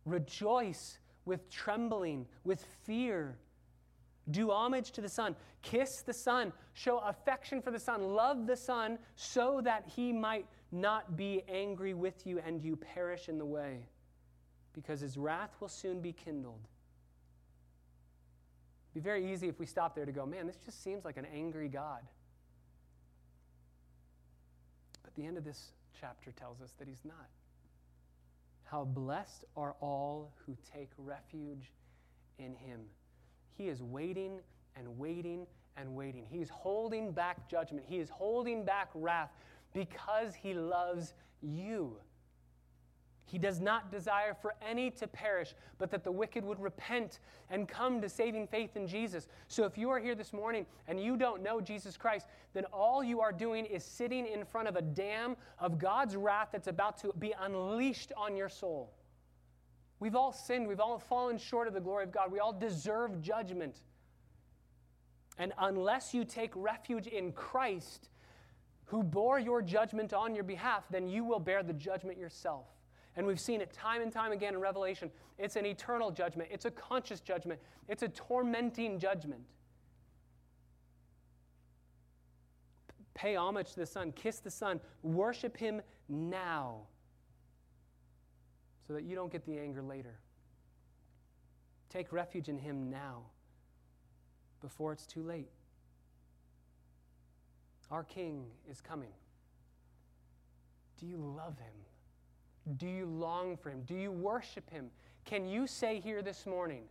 Rejoice with trembling, with fear. Do homage to the Son. Kiss the Son. Show affection for the Son. Love the Son so that he might not be angry with you and you perish in the way, because his wrath will soon be kindled. It'd be very easy if we stopped there to go, man, this just seems like an angry God. The end of this chapter tells us that he's not. How blessed are all who take refuge in him. He is waiting and waiting and waiting. He is holding back judgment. He is holding back wrath because he loves you. He does not desire for any to perish, but that the wicked would repent and come to saving faith in Jesus. So if you are here this morning and you don't know Jesus Christ, then all you are doing is sitting in front of a dam of God's wrath that's about to be unleashed on your soul. We've all sinned. We've all fallen short of the glory of God. We all deserve judgment. And unless you take refuge in Christ, who bore your judgment on your behalf, then you will bear the judgment yourself. And we've seen it time and time again in Revelation. It's an eternal judgment. It's a conscious judgment. It's a tormenting judgment. Pay homage to the Son. Kiss the Son. Worship him now so that you don't get the anger later. Take refuge in him now before it's too late. Our King is coming. Do you love him? Do you long for him? Do you worship him? Can you say here this morning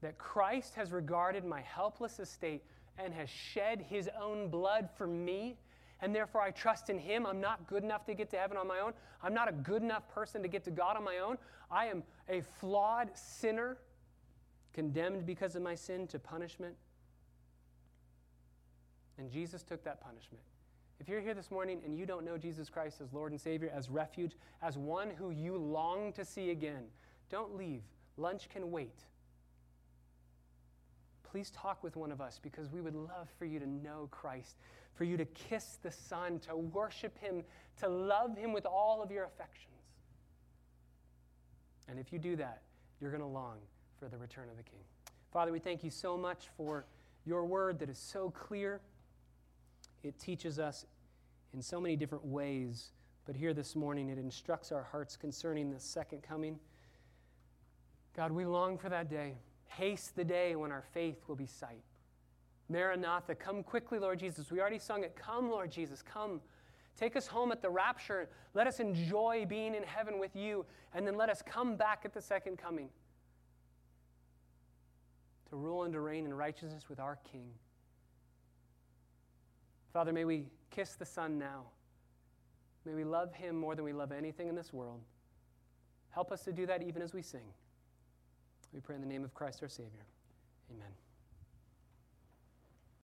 that Christ has regarded my helpless estate and has shed his own blood for me, and therefore I trust in him? I'm not good enough to get to heaven on my own. I'm not a good enough person to get to God on my own. I am a flawed sinner, condemned because of my sin to punishment. And Jesus took that punishment. If you're here this morning and you don't know Jesus Christ as Lord and Savior, as refuge, as one who you long to see again, don't leave. Lunch can wait. Please talk with one of us, because we would love for you to know Christ, for you to kiss the Son, to worship Him, to love Him with all of your affections. And if you do that, you're going to long for the return of the King. Father, we thank you so much for your word that is so clear. It teaches us in so many different ways, but here this morning it instructs our hearts concerning the second coming. God, we long for that day. Haste the day when our faith will be sight. Maranatha, come quickly, Lord Jesus. We already sung it. Come, Lord Jesus, come. Take us home at the rapture. Let us enjoy being in heaven with you, and then let us come back at the second coming to rule and to reign in righteousness with our King. Father, may we kiss the Son now. May we love Him more than we love anything in this world. Help us to do that even as we sing. We pray in the name of Christ our Savior. Amen.